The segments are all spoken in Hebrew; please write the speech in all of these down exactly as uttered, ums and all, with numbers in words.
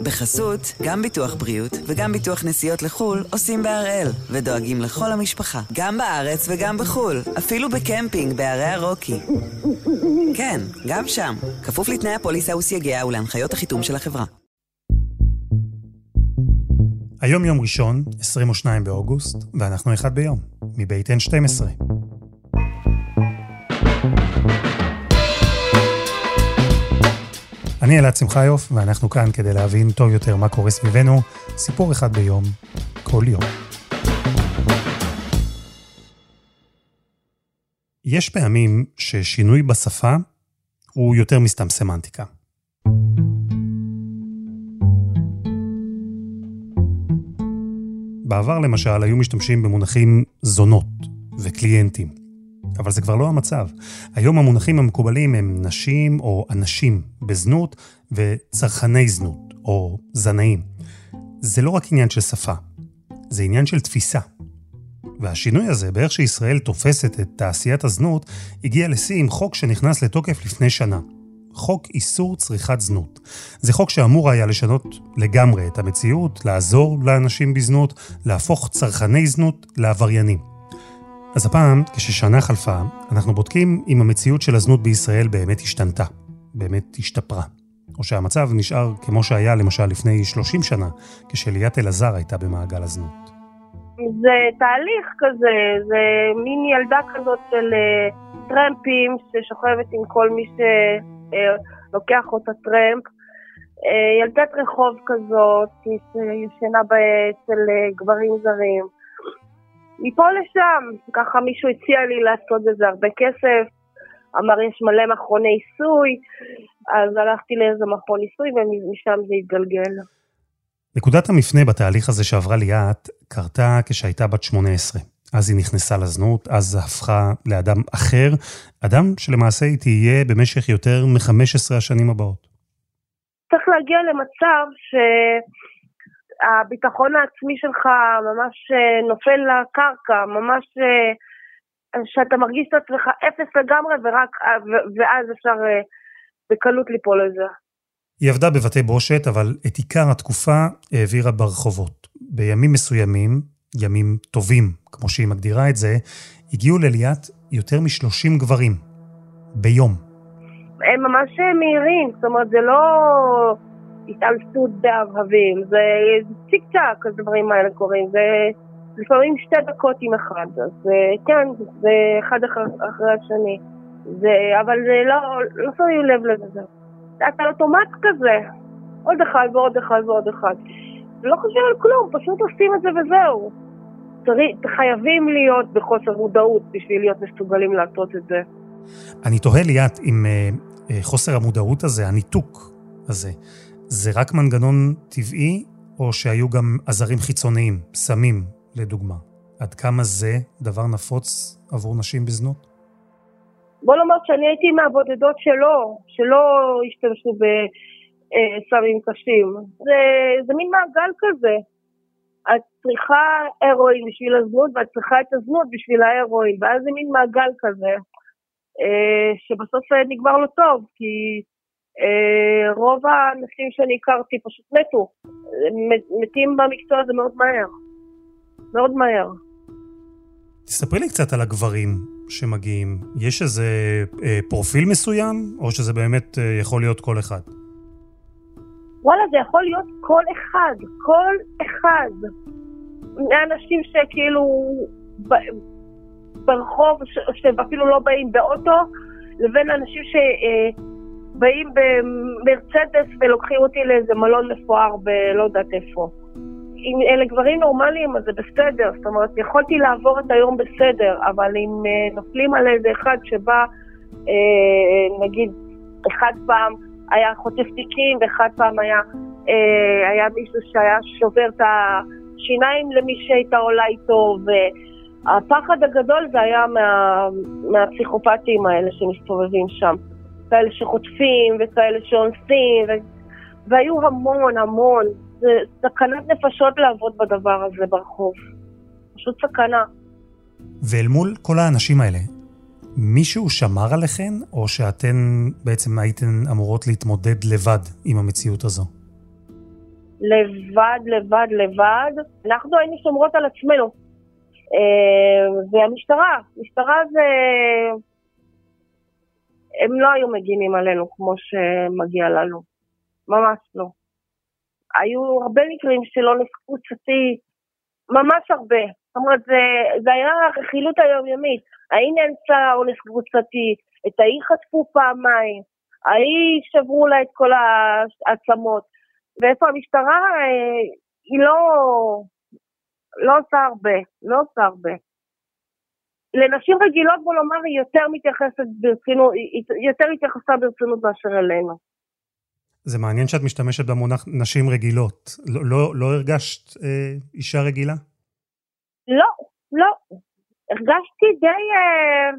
בחסות, גם ביטוח בריאות וגם ביטוח נסיעות לחול עושים בהראל, ודואגים לכל המשפחה, גם בארץ וגם בחול, אפילו בקמפינג בערי הרוקי. כן, גם שם, כפוף לתנאי הפוליסה וסייגיה ולהנחיות החיתום של החברה. היום יום ראשון, עשרים ושניים באוגוסט, ואנחנו אחד ביום, מבית אן שתים עשרה. אני אלעד שמחיוף, ואנחנו כאן כדי להבין טוב יותר מה קורה סביבנו, סיפור אחד ביום, כל יום. יש פעמים ששינוי בשפה הוא יותר מסתם סמנטיקה. בעבר למשל היו משתמשים במונחים זונות וקליינטים, אבל זה כבר לא המצב. היום המונחים המקובלים הם נשים או אנשים בזנות וצרכני זנות או זנאים. זה לא רק עניין של שפה, זה עניין של תפיסה. והשינוי הזה, באיך שישראל תופסת את תעשיית הזנות, הגיע לשיא עם חוק שנכנס לתוקף לפני שנה. חוק איסור צריכת זנות. זה חוק שאמור היה לשנות לגמרי את המציאות, לעזור לאנשים בזנות, להפוך צרכני זנות לעבריינים. אז הפעם, כששנה חלפה, אנחנו בודקים אם המציאות של הזנות בישראל באמת השתנתה, באמת השתפרה. או שהמצב נשאר כמו שהיה למשל לפני שלושים שנה, כשליאת אלעזר הייתה במעגל הזנות. זה תהליך כזה, זה מין ילדה כזאת של טרמפים ששוכבת עם כל מי ש... לוקח אותה טרמפ, ילדת רחוב כזאת, שישנה אצל גברים זרים. מפה לשם, ככה מישהו הציע לי לעשות את זה הרבה כסף, אמר יש מלא מכוני עיסוי, אז הלכתי לאיזה מכון עיסוי ומשם זה התגלגל. נקודת המפנה בתהליך הזה שעברה ליאת, קרתה כשהייתה בת שמונה עשרה. אז היא נכנסה לזנות, אז הפכה לאדם אחר, אדם שלמעשה היא תהיה במשך יותר מ-חמש עשרה השנים הבאות. צריך להגיע למצב שהביטחון העצמי שלך ממש נופל לקרקע, ממש שאתה מרגיש את עצמך אפס לגמרי, ורק, ואז אפשר בקלות ליפול לזה. היא עבדה בבתי בושת, אבל את עיקר התקופה העבירה ברחובות. בימים מסוימים, ימים טובים, כמו שהיא מגדירה את זה, הגיעו לליאת יותר מ-שלושים גברים ביום. הם ממש מהירים, זאת אומרת, זה לא התאלסות באבהבים, זה ציק צ'ק, הדברים האלה קוראים, זה לפעמים שתי דקות עם אחד, אז כן, זה אחד אחרי השני, זה, אבל זה לא, לא שמים לב לזה. אתה אוטומט כזה, עוד אחד ועוד אחד ועוד אחד. לא חושב על כלום, פשוט עושים את זה וזהו. חייבים להיות בחוסר מודעות בשביל להיות מסוגלים לעשות את זה. אני תוהה ליאת עם חוסר המודעות הזה, הניתוק הזה. זה רק מנגנון טבעי, או שהיו גם עזרים חיצוניים, סמים, לדוגמה? עד כמה זה דבר נפוץ עבור נשים בזנות? בוא לומר שאני הייתי מהבודדות שלא, שלא השתמשו ב... סמים קשים. זה, זה מין מעגל כזה. את צריכה אירוין בשביל הזנות, ואת צריכה את הזנות בשביל האירוין, ואז זה מין מעגל כזה, שבסוף נגמר לו טוב, כי רוב האנשים שאני הכרתי פשוט מתו. מתים במקצוע הזה מאוד מהר. מאוד מהר. תספרי לי קצת על הגברים שמגיעים. יש איזה פרופיל מסוים, או שזה באמת יכול להיות כל אחד? וואלה, זה יכול להיות כל אחד, כל אחד. אנשים שכאילו ברחוב, שאפילו לא באים באוטו, לבין אנשים שבאים במרצדס ולוקחים אותי לאיזה מלון מפואר בלא יודעת איפה. אם אלה גברים נורמליים, אז זה בסדר. זאת אומרת, יכולתי לעבור את היום בסדר, אבל אם נופלים על איזה אחד שבא, נגיד, אחד פעם, היה חוטף תיקים, ואחד פעם היה, אה, היה מישהו שהיה שובר את השיניים למי שהייתה עולה איתו, והפחד הגדול זה היה מה, מהפסיכופטים האלה שמסתובבים שם. כאלה שחוטפים וכאלה שעונסים, ו... והיו המון, המון. זה סכנת נפשות לעבוד בדבר הזה ברחוב. פשוט סכנה. ואל מול כל האנשים האלה, מישהו שמר עליכן, או שאתן בעצם הייתן אמורות להתמודד לבד עם המציאות הזו? לבד, לבד, לבד. אנחנו היינו שומרות על עצמנו. והמשטרה, משטרה זה... הם לא היו מגינים עלינו כמו שמגיע לנו. ממש לא. היו הרבה מקרים שלא נפקו צאתי, ממש הרבה. זאת אומרת, זה, זה היה הרכילות היומיומית. ההיא נאנסה או נפקו צאתי, את ההיא חטפו פעמיים, ההיא שברו לה את כל העצמות. ואיפה המשטרה, היא לא, לא עושה הרבה, לא עושה הרבה. לנשים רגילות, בוא לומר, היא יותר מתייחסת ברצינות, היא יותר התייחסה ברצינות מאשר אלינו. זה מעניין שאת משתמשת במונח נשים רגילות. לא, לא, לא הרגשת אה, אישה רגילה? לא, לא. הרגשתי די אה,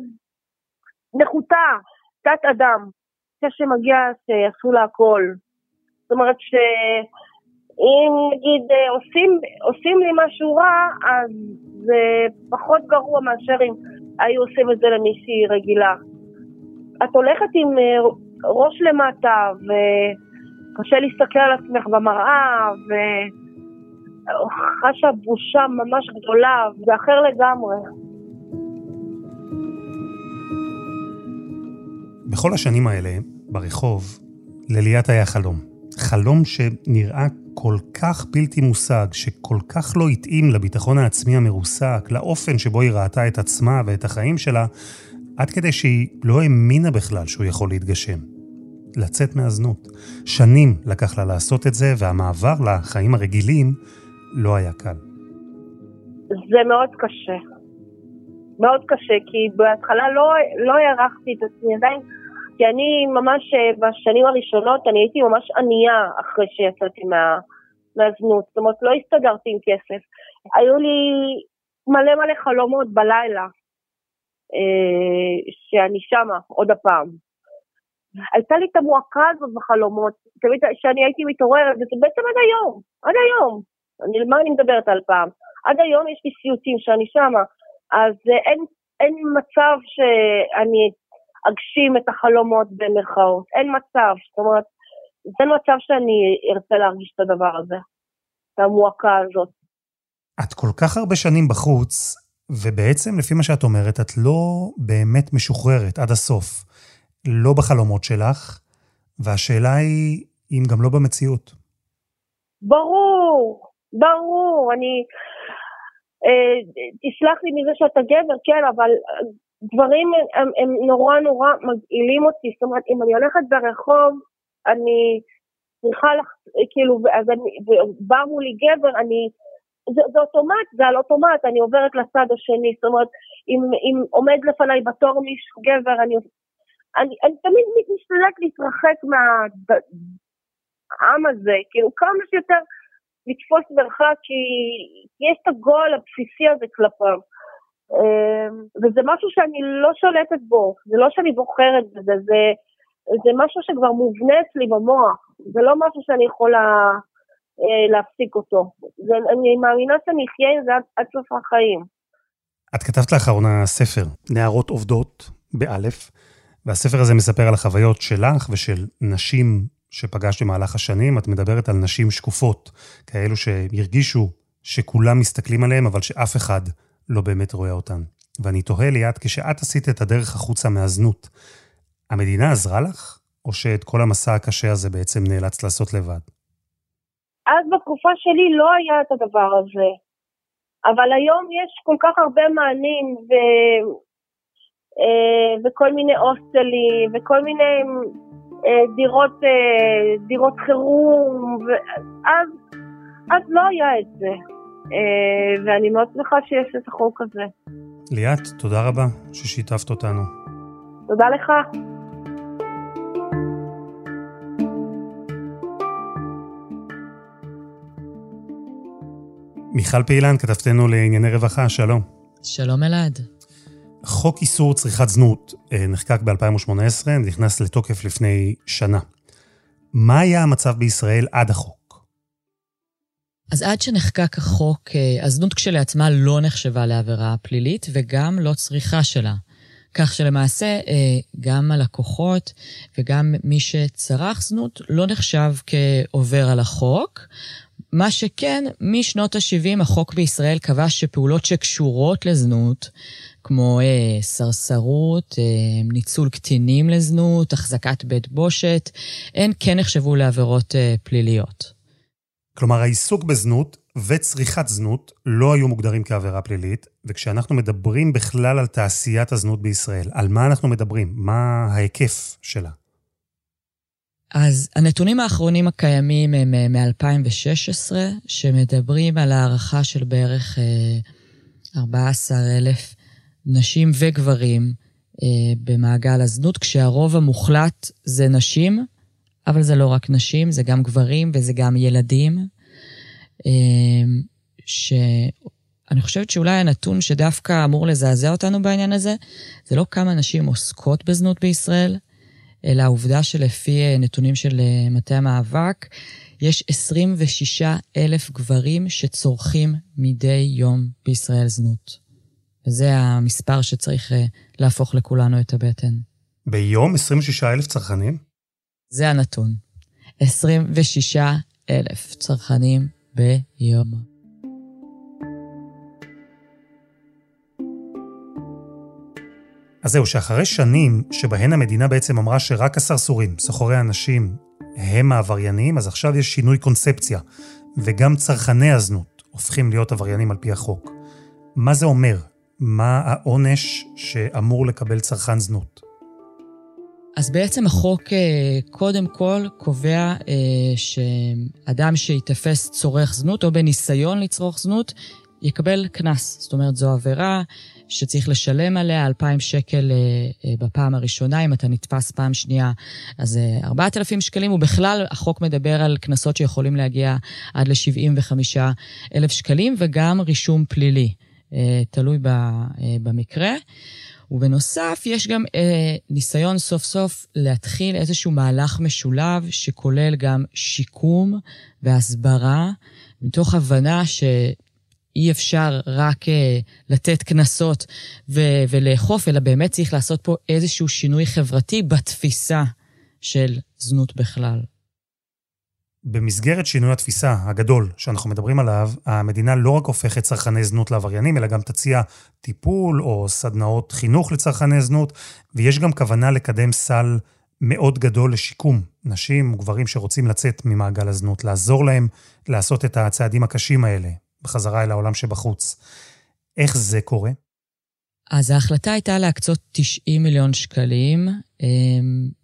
נחותה, תת אדם. כשמגיע שיעשו לה הכל. זאת אומרת ש... אם נגיד עושים, עושים לי משהו רע, אז זה פחות גרוע מאשר אם היו עושים את זה למישהי רגילה. את הולכת עם ראש למטה, וקשה להסתכל על עצמך במראה, וחשה בושה ממש גדולה, זה אחר לגמרי. בכל השנים האלה, ברחוב, לליאת היה חלום. חלום שנראה כל כך בלתי מושג, שכל כך לא התאים לביטחון העצמי המרוסק, לאופן שבו היא ראתה את עצמה ואת החיים שלה, עד כדי שהיא לא האמינה בכלל שהוא יכול להתגשם. לצאת מהזנות. שנים לקח לה לעשות את זה, והמעבר לחיים הרגילים לא היה קל. זה מאוד קשה. מאוד קשה, כי בהתחלה לא, לא הערכתי את עצמי עדיין, כי אני ממש, בשנים הראשונות, אני הייתי ממש ענייה אחרי שיצאתי מה, מהזנות. זאת אומרת, לא הסתדרתי עם כסף. היו לי מלא מלא חלומות בלילה, אה, שאני שמה עוד הפעם. הייתה לי את המועקה הזאת בחלומות, תמיד שאני הייתי מתעוררת, וזה בעצם עד היום, עד היום. אני, מה אני מדברת על פעם? עד היום יש לי סיוטים שאני שמה, אז אין, אין מצב שאני... אגשים את החלומות במרכאות. אין מצב, זאת אומרת, אין מצב שאני ארצה להרגיש את הדבר הזה, את המועקה הזאת. את כל כך הרבה שנים בחוץ, ובעצם לפי מה שאת אומרת, את לא באמת משוחררת עד הסוף, לא בחלומות שלך, והשאלה היא, אם גם לא במציאות. ברור, ברור, אני... אה, תסלח לי מזה שאתה גבר, כן, אבל... דברים הם, הם נורא נורא מגעילים אותי, זאת אומרת, אם אני הולכת ברחוב, אני צריכה לך, כאילו, אז אני, ובא מולי גבר, אני, זה, זה אוטומט, זה על אוטומט, אני עוברת לצד השני, זאת אומרת, אם, אם עומד לפניי בתור מישהו גבר, אני, אני, אני תמיד משתדלת להתרחק מהעם הזה, כאילו, כמה שיותר לתפוס מרחק, כי יש את הגול הבסיסי הזה כלפיו. וזה משהו שאני לא שולטת בו, זה לא שאני בוחרת בזה, זה, זה משהו שכבר מובנה אצלי במוח, זה לא משהו שאני יכולה אה, להפסיק אותו. זה, אני מאמינה שאני אחיה עם זה עד, עד סוף החיים. את כתבת לאחרונה ספר, נערות עובדות באלף, והספר הזה מספר על החוויות שלך ושל נשים שפגשת במהלך השנים, את מדברת על נשים שקופות, כאלו שהרגישו שכולם מסתכלים עליהם, אבל שאף אחד לא באמת רואה אותן. ואני תוהה ליד, כשאת עשית את הדרך החוצה מהזנות, המדינה עזרה לך? או שאת כל המסע הקשה הזה בעצם נאלצת לעשות לבד? אז בתקופה שלי לא היה את הדבר הזה. אבל היום יש כל כך הרבה מענים, ו... וכל מיני אוסטלים, וכל מיני דירות, דירות חירום, ואז אז לא היה את זה. ואני מאוד שמחה שיש את החוק הזה. ליאת, תודה רבה ששיתפת אותנו. תודה לך. מיכל פעילן, כתבתנו לענייני רווחה, שלום. שלום אלעד. חוק איסור צריכת זנות נחקק ב-אלפיים ושמונה עשרה, נכנס לתוקף לפני שנה. מה היה המצב בישראל עד החוק? אז עד שנחקק החוק, הזנות כשלעצמה לא נחשבה לעבירה פלילית וגם לא צריכה שלה. כך שלמעשה גם הלקוחות וגם מי שצרח זנות לא נחשב כעובר על החוק, מה שכן, משנות ה-שבעים החוק בישראל קבע שפעולות שקשורות לזנות, כמו אה, סרסרות, אה, ניצול קטינים לזנות, החזקת בית בושת, הן כן נחשבו לעבירות אה, פליליות. כלומר, העיסוק בזנות וצריכת זנות לא היו מוגדרים כעבירה פלילית, וכשאנחנו מדברים בכלל על תעשיית הזנות בישראל, על מה אנחנו מדברים? מה ההיקף שלה? אז הנתונים האחרונים הקיימים הם מ-אלפיים ושש עשרה, שמדברים על הערכה של בערך ארבעה עשר אלף נשים וגברים במעגל הזנות, כשהרוב המוחלט זה נשים, אבל זה לא רק נשים, זה גם גברים וזה גם ילדים, שאני חושבת שאולי הנתון שדווקא אמור לזעזע אותנו בעניין הזה, זה לא כמה נשים עוסקות בזנות בישראל, אלא העובדה שלפי נתונים של מטה המאבק, יש עשרים ושישה אלף גברים שצורכים מדי יום בישראל זנות. וזה המספר שצריך להפוך לכולנו את הבטן. ביום עשרים ושישה אלף צרכנים? זה הנתון. עשרים ושישה אלף צרכנים ביום. אז זהו, שאחרי שנים שבהן המדינה בעצם אמרה שרק הסרסורים, סחורי הנשים, הם העבריינים, אז עכשיו יש שינוי קונספציה, וגם צרכני הזנות הופכים להיות עבריינים על פי החוק. מה זה אומר? מה העונש שאמור לקבל צרכן זנות? אז בעצם החוק קודם כל קובע שאדם שיתפס צורך זנות או בניסיון לצרוך זנות, יקבל כנס, זאת אומרת זו עבירה שצריך לשלם עליה אלפיים שקל בפעם הראשונה, אם אתה נתפס פעם שנייה, אז ארבעת אלפים שקלים, ובכלל החוק מדבר על כנסות שיכולים להגיע עד ל-שבעים וחמישה אלף שקלים, וגם רישום פלילי, תלוי במקרה. ובנוסף יש גם ניסיון סוף סוף להתחיל איזשהו מהלך משולב, שכולל גם שיקום והסברה, מתוך הבנה ש... אי אפשר רק לתת כנסות ו- ולאכוף, אלא באמת צריך לעשות פה איזשהו שינוי חברתי בתפיסה של זנות בכלל. במסגרת שינוי התפיסה הגדול שאנחנו מדברים עליו, המדינה לא רק הופכת צרכני זנות לעבריינים, אלא גם תציע טיפול או סדנאות חינוך לצרכני זנות, ויש גם כוונה לקדם סל מאוד גדול לשיקום נשים וגברים שרוצים לצאת ממעגל הזנות, לעזור להם לעשות את הצעדים הקשים האלה. בחזרה אל העולם שבחוץ. איך זה קורה? אז ההחלטה הייתה להקצות תשעים מיליון שקלים,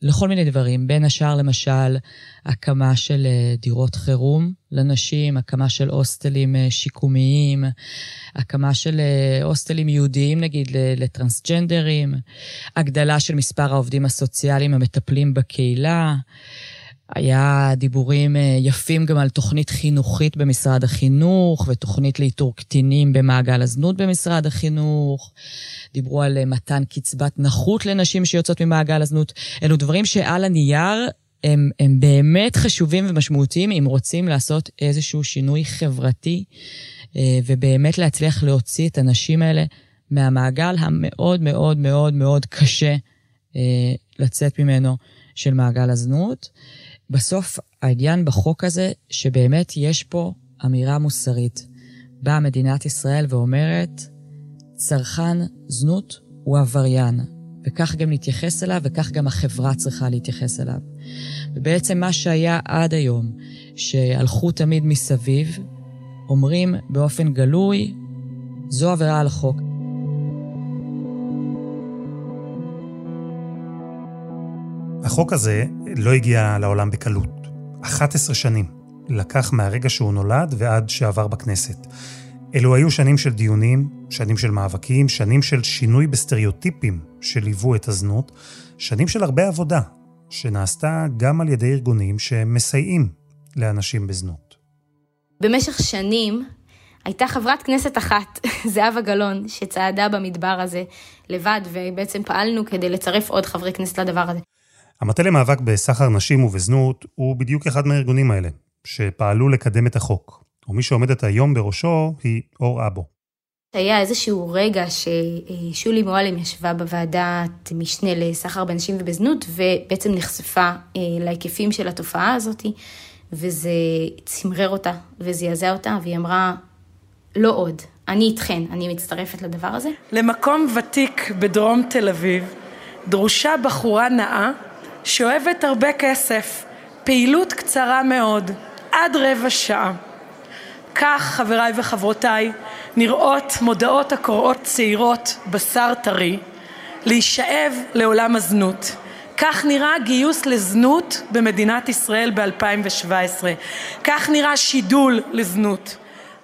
לכל מיני דברים, בין השאר למשל, הקמה של דירות חירום לנשים, הקמה של הוסטלים שיקומיים, הקמה של הוסטלים יהודיים, נגיד, לטרנסג'נדרים, הגדלה של מספר העובדים הסוציאליים המטפלים בקהילה, היה דיבורים יפים גם על תוכנית חינוכית במשרד החינוך, ותוכנית לאיתור קטינים במעגל הזנות במשרד החינוך, דיברו על מתן קצבת נכות לנשים שיוצאות ממעגל הזנות, אלו דברים שעל הנייר הם, הם באמת חשובים ומשמעותיים, אם רוצים לעשות איזשהו שינוי חברתי, ובאמת להצליח להוציא את הנשים האלה מהמעגל המאוד מאוד מאוד מאוד קשה לצאת ממנו של מעגל הזנות. בסוף העניין בחוק הזה, שבאמת יש פה אמירה מוסרית. באה מדינת ישראל ואומרת, צרכן זנות הוא עבריין, וכך גם נתייחס אליו, וכך גם החברה צריכה להתייחס אליו. ובעצם מה שהיה עד היום, שהלכו תמיד מסביב, אומרים באופן גלוי, זו עבירה על החוק. החוק הזה לא הגיע לעולם בקלות. אחת עשרה שנים לקח מהרגע שהוא נולד ועד שעבר בכנסת. אלו היו שנים של דיונים, שנים של מאבקים, שנים של שינוי בסטריאוטיפים שליוו את הזנות, שנים של הרבה עבודה שנעשתה גם על ידי ארגונים שמסייעים לאנשים בזנות. במשך שנים הייתה חברת כנסת אחת, זהבה גלאון, שצעדה במדבר הזה לבד, ובעצם פעלנו כדי לצרף עוד חברי כנסת לדבר הזה. המטה למאבק בסחר נשים ובזנות הוא בדיוק אחד מהארגונים האלה, שפעלו לקדם את החוק. ומי שעומדת היום בראשו היא אור אבו. היה איזשהו רגע ששולי מועלם ישבה בוועדת משנה לסחר בנשים ובזנות, ובעצם נחשפה להיקפים של התופעה הזאת, וזה צמרר אותה, וזעזע אותה, והיא אמרה, לא עוד, אני איתכן, אני מצטרפת לדבר הזה. למקום ותיק בדרום תל אביב, דרושה בחורה נאה, שאוהבת הרבה כסף, פעילות קצרה מאוד, עד רבע שעה. כך, חבריי וחברותיי, נראות מודעות הקוראות צעירות בשר טרי, להישאב לעולם הזנות. כך נראה גיוס לזנות במדינת ישראל ב-אלפיים שבע עשרה. כך נראה שידול לזנות.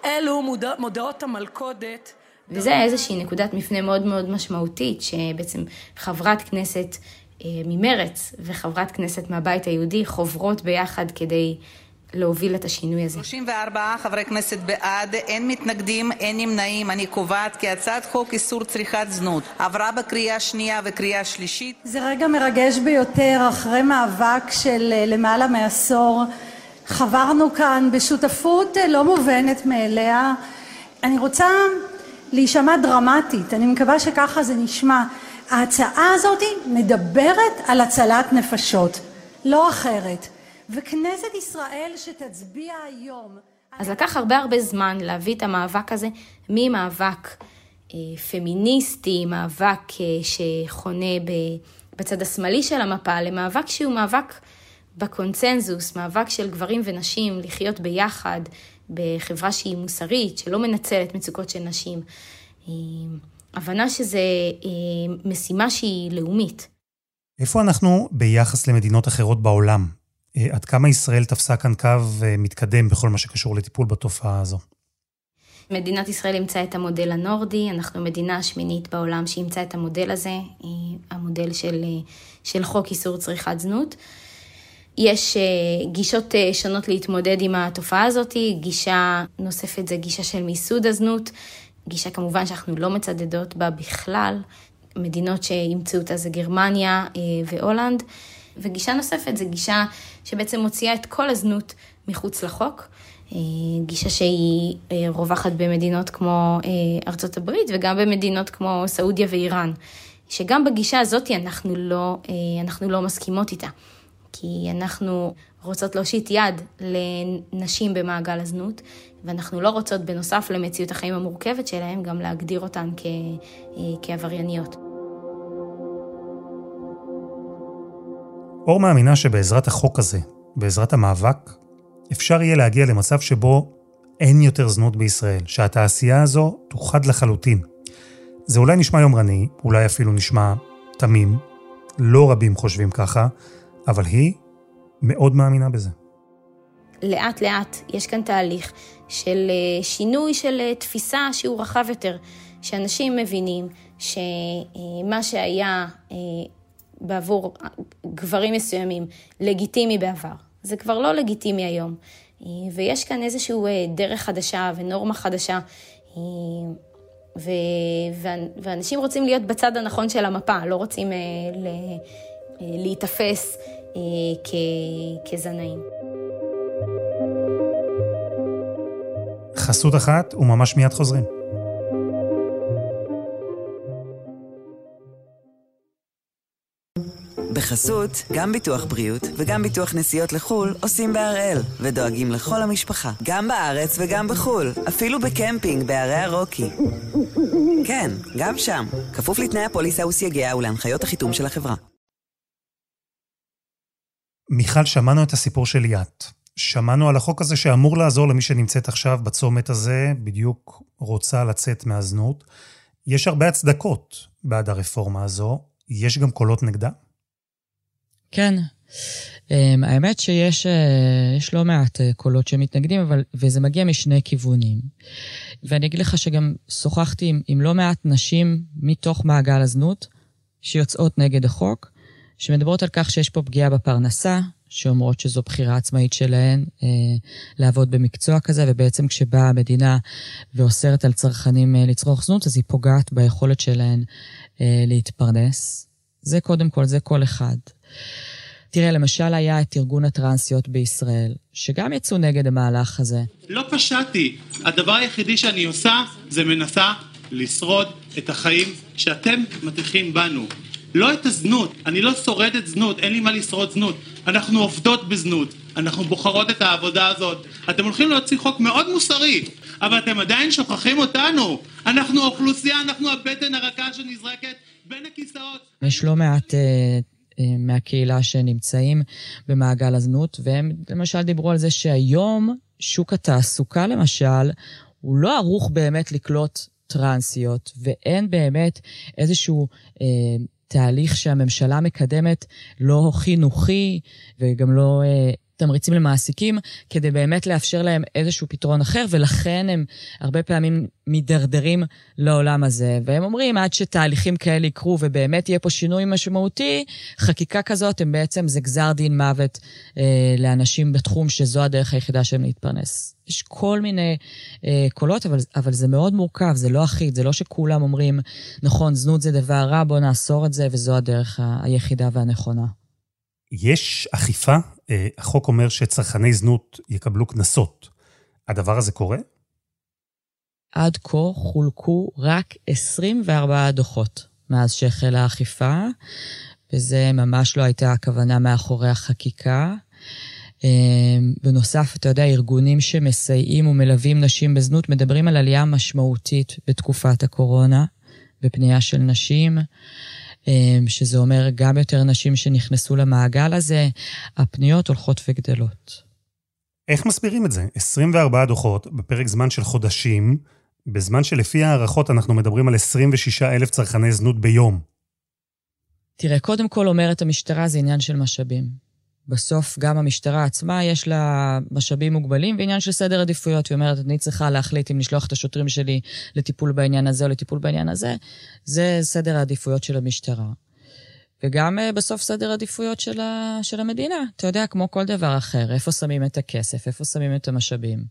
אלו מודע, מודעות המלכודת. וזה איזושהי נקודת מפנה מאוד מאוד משמעותית, שבעצם חברת כנסת אה, ממרץ וחברת כנסת מהבית היהודי חוברות ביחד כדי להוביל את השינוי הזה. שלושים וארבעה חברי כנסת בעד, אין מתנגדים, אין נמנעים. אני קובעת כי הצעת חוק איסור צריכת זנות עברה בקריאה שנייה וקריאה שלישית. זה רגע מרגש ביותר, אחרי מאבק של למעלה מעשור, חברנו כאן בשותפות לא מובנת מאליה. אני רוצה להישמע דרמטית, אני מקווה שככה זה נשמע. ההצעה הזאת מדברת על הצלת נפשות, לא אחרת. וכנסת ישראל שתצביע היום. אז לקח הרבה הרבה זמן להביא את המאבק הזה ממאבק אה, פמיניסטי, מאבק אה, שחונה ב, בצד השמאלי של המפה, למאבק שהוא מאבק בקונצנזוס, מאבק של גברים ונשים לחיות ביחד בחברה שהיא מוסרית, שלא מנצלת מצוקות של נשים. אה, הבנה שזה אה, משימה שהיא לאומית. איפה אנחנו ביחס למדינות אחרות בעולם? עד כמה ישראל תפסה כאן קו מתקדם בכל מה שקשור לטיפול בתופעה הזו? מדינת ישראל ימצא את המודל הנורדי, אנחנו מדינה השמינית בעולם שימצא את המודל הזה, המודל של, של חוק איסור צריכת זנות. יש גישות שונות להתמודד עם התופעה הזאת, גישה נוספת זה גישה של מיסוד הזנות, גישה כמובן שאנחנו לא מצדדות בה בכלל, מדינות שימצאו אותה זה גרמניה והולנד, וגישה נוספת זה גישה שבעצם מוציאה את כל הזנות מחוץ לחוק, גישה שהיא רווחת במדינות כמו ארצות הברית וגם במדינות כמו סעודיה ואיראן, שגם בגישה הזאת אנחנו לא, אנחנו לא מסכימות איתה, כי אנחנו רוצות להושיט יד לנשים במעגל הזנות, ואנחנו לא רוצות בנוסף למציאות החיים המורכבת שלהם גם להגדיר אותן כ, כעברייניות. אור מאמינה שבעזרת החוק הזה, בעזרת המאבק, אפשר יהיה להגיע למצב שבו אין יותר זנות בישראל, שהתעשייה הזו תוחד לחלוטין. זה אולי נשמע יומרני, אולי אפילו נשמע תמים, לא רבים חושבים ככה, אבל היא מאוד מאמינה בזה. לאט לאט יש כאן תהליך של שינוי של תפיסה שהוא רחב יותר, שאנשים מבינים שמה שהיה בעבור גברים מסוימים, לגיטימי בעבר. זה כבר לא לגיטימי היום. ויש כאן איזשהו דרך חדשה ונורמה חדשה, ו... ואנשים רוצים להיות בצד הנכון של המפה, לא רוצים להתאפס כ... כזנאים. חסות אחת וממש מיד חוזרים. בחסות, גם ביטוח בריאות וגם ביטוח נסיעות לחול עושים בהראל ודואגים לכל המשפחה, גם בארץ וגם בחול, אפילו בקמפינג בערי הרוקי. כן, גם שם, כפוף לתנאי הפוליסה וסייגיה ולהנחיות החיתום של החברה. מיכל, שמענו את הסיפור של ליאת. שמענו על החוק הזה שאמור לעזור למי שנמצאת עכשיו בצומת הזה, בדיוק רוצה לצאת מהזנות. יש הרבה הצדקות בעד הרפורמה הזו, יש גם קולות נגדה? כן, האמת שיש יש לא מעט קולות שמתנגדים, אבל, וזה מגיע משני כיוונים. ואני אגיד לך שגם שוחחתי עם, עם לא מעט נשים מתוך מעגל הזנות, שיוצאות נגד החוק, שמדברות על כך שיש פה פגיעה בפרנסה, שאומרות שזו בחירה עצמאית שלהן אה, לעבוד במקצוע כזה, ובעצם כשבאה המדינה ואוסרת על צרכנים אה, לצרוך זנות, אז היא פוגעת ביכולת שלהן אה, להתפרנס. זה קודם כל, זה כל אחד. תראה, למשל היה את ארגון הטרנסיות בישראל, שגם יצאו נגד המהלך הזה. לא פשעתי, הדבר היחידי שאני עושה זה מנסה לשרוד את החיים שאתם מתחילים בנו. לא את הזנות, אני לא שורדת זנות, אין לי מה לשרוד זנות, אנחנו עובדות בזנות, אנחנו בוחרות את העבודה הזאת. אתם הולכים להוציא חוק מאוד מוסרי, אבל אתם עדיין שוכחים אותנו. אנחנו אוכלוסייה, אנחנו הבטן הרכה שנזרקת בין הכיסאות. יש לא מעט מהקהילה שנמצאים במעגל הזנות, והם למשל דיברו על זה שהיום שוק התעסוקה למשל הוא לא ערוך באמת לקלוט טרנסיות, ואין באמת איזשהו אה, תהליך שהממשלה מקדמת, לא חינוכי וגם לא אה, תמריצים למעסיקים, כדי באמת לאפשר להם איזשהו פתרון אחר, ולכן הם הרבה פעמים מדרדרים לעולם הזה. והם אומרים, עד שתהליכים כאלה יקרו, ובאמת יהיה פה שינוי משמעותי, חקיקה כזאת, הם בעצם זה גזר דין מוות אה, לאנשים בתחום, שזו הדרך היחידה שהם להתפרנס. יש כל מיני אה, קולות, אבל, אבל זה מאוד מורכב, זה לא אחיד, זה לא שכולם אומרים, נכון, זנות זה דבר רע, בוא נאסור את זה, וזו הדרך ה- היחידה והנכונה. יש אכיפה, החוק אומר שצרכני זנות יקבלו קנסות. הדבר הזה קורה? עד כה חולקו רק עשרים וארבעה דוחות מאז שהחלה האכיפה, וזה ממש לא הייתה הכוונה מאחורי החקיקה. בנוסף, אתה יודע, ארגונים שמסייעים ומלווים נשים בזנות מדברים על עלייה משמעותית בתקופת הקורונה, בפנייה של נשים, שזה אומר גם יותר נשים שנכנסו למעגל הזה, הפניות הולכות וגדלות. איך מסבירים את זה? עשרים וארבעה דוחות בפרק זמן של חודשים, בזמן שלפי הערכות אנחנו מדברים על עשרים ושישה אלף צרכני זנות ביום. תראה, קודם כל אומרת המשטרה זה עניין של משאבים. בסוף גם המשטרה עצמה יש לה משאבים מוגבלים ועניין של סדר עדיפויות, היא אומרת אני צריכה להחליט אם לשלוח את השוטרים שלי לטיפול בעניין הזה או לטיפול בעניין הזה, זה סדר העדיפויות של המשטרה. וגם בסוף סדר עדיפויות של, ה... של המדינה, אתה יודע כמו כל דבר אחר, איפה שמים את הכסף, איפה שמים את המשאבים,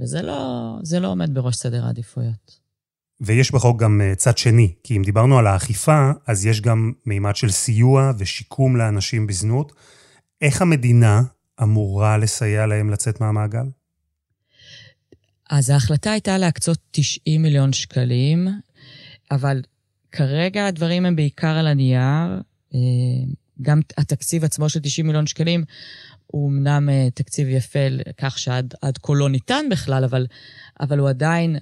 וזה לא, זה לא עומד בראש סדר העדיפויות. ויש בחוק גם צד שני, כי אם דיברנו על האכיפה, אז יש גם מימד של סיוע ושיקום לאנשים בזנות, איך המדינה אמורה לסייע להם לצאת מהמעגל? אז ההחלטה הייתה להקצות תשעים מיליון שקלים, אבל כרגע הדברים הם בעיקר על הנייר, גם התקציב עצמו של תשעים מיליון שקלים, הוא אמנם תקציב יפה כך שעד עד כה לא ניתן בכלל, אבל, אבל הוא עדיין,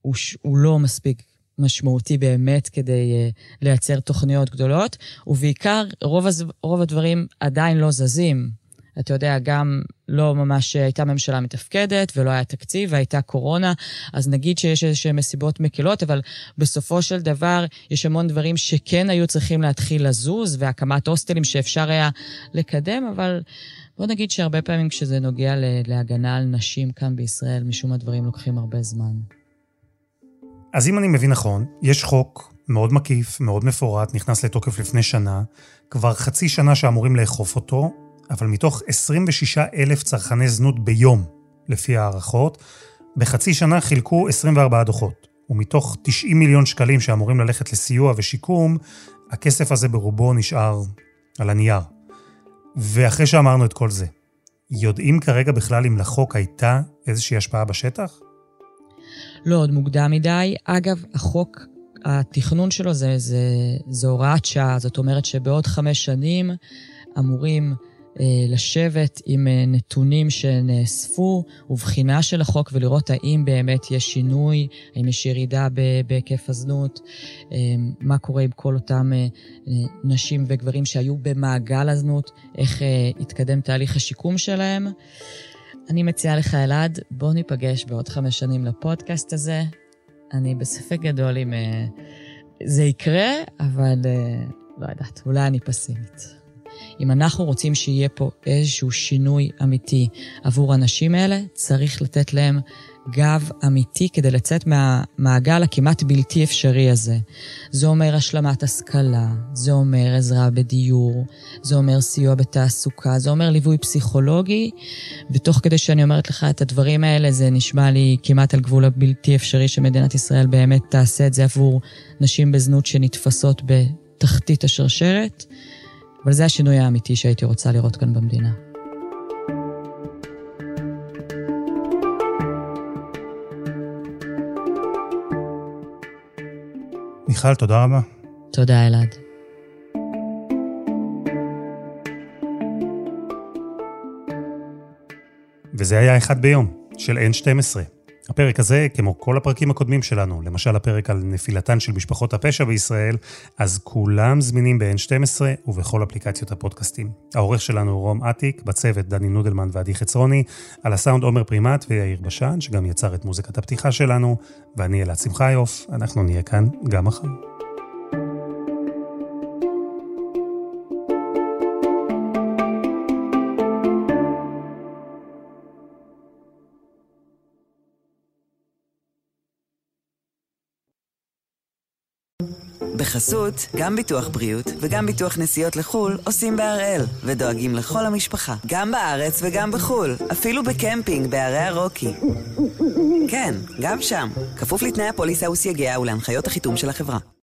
הוא, הוא לא מספיק משמעותי באמת כדי uh, לייצר תוכניות גדולות, ובעיקר רוב, הז... רוב הדברים עדיין לא זזים. אתה יודע, גם לא ממש הייתה ממשלה מתפקדת, ולא היה תקציב, והייתה קורונה, אז נגיד שיש איזושהי מסיבות מקלות, אבל בסופו של דבר יש המון דברים שכן היו צריכים להתחיל לזוז, והקמת הוסטלים שאפשר היה לקדם, אבל בוא נגיד שהרבה פעמים כשזה נוגע להגנה על נשים כאן בישראל, משום הדברים לוקחים הרבה זמן. אז אם אני מבין נכון, יש חוק מאוד מקיף, מאוד מפורט, נכנס לתוקף לפני שנה, כבר חצי שנה שאמורים לאכוף אותו, אבל מתוך עשרים ושישה אלף צרכני זנות ביום, לפי הערכות, בחצי שנה חילקו עשרים וארבעה דוחות, ומתוך תשעים מיליון שקלים שאמורים ללכת לסיוע ושיקום, הכסף הזה ברובו נשאר על הנייר. ואחרי שאמרנו את כל זה, יודעים כרגע בכלל אם לחוק הייתה איזושהי השפעה בשטח? לא, עוד מוקדם מדי. אגב, החוק, התכנון שלו זה, זה, זה הוראת שעה, זאת אומרת שבעוד חמש שנים אמורים אה, לשבת עם אה, נתונים שנאספו ובחינה של החוק ולראות האם באמת יש שינוי, האם יש ירידה בהיקף הזנות, אה, מה קורה עם כל אותם אה, נשים וגברים שהיו במעגל הזנות, איך אה, התקדם תהליך השיקום שלהם. אני מציעה לך אלעד, בוא ניפגש בעוד חמש שנים לפודקאסט הזה. אני בספק גדול אם זה יקרה, אבל לא יודעת, אולי אני פסימית. אם אנחנו רוצים שיהיה פה איזשהו שינוי אמיתי עבור אנשים האלה, צריך לתת להם גב אמיתי כדי לצאת מהמעגל הכמעט בלתי אפשרי הזה. זה אומר השלמת השכלה, זה אומר עזרה בדיור, זה אומר סיוע בתעסוקה, זה אומר ליווי פסיכולוגי, ותוך כדי שאני אומרת לך את הדברים האלה, זה נשמע לי כמעט על גבול הבלתי אפשרי שמדינת ישראל באמת תעשה את זה עבור נשים בזנות שנתפסות בתחתית השרשרת, אבל זה השינוי האמיתי שהייתי רוצה לראות כאן במדינה. מיכל, תודה רבה. תודה, אלעד. וזה היה אחד ביום, של אן שתים עשרה. הפרק הזה, כמו כל הפרקים הקודמים שלנו, למשל הפרק על נפילתן של משפחות הפשע בישראל, אז כולם זמינים ב-אן שתים עשרה ובכל אפליקציות הפודקאסטים. העורך שלנו רום עתיק, בצוות דני נודלמן ועדי חצרוני, על הסאונד עומר פרימט ויאיר בשן, שגם יצר את מוזיקת הפתיחה שלנו, ואני אלעד שמחיוף, אנחנו נהיה כאן גם מחר. בחסות, גם ביטוח בריאות וגם ביטוח נסיעות לחול עושים בהראל ודואגים לכל המשפחה, גם בארץ וגם בחול, אפילו בקמפינג בערי הרוקי. כן, גם שם, כפוף לתנאי הפוליסה וסייגיה ולהנחיות החיתום של החברה.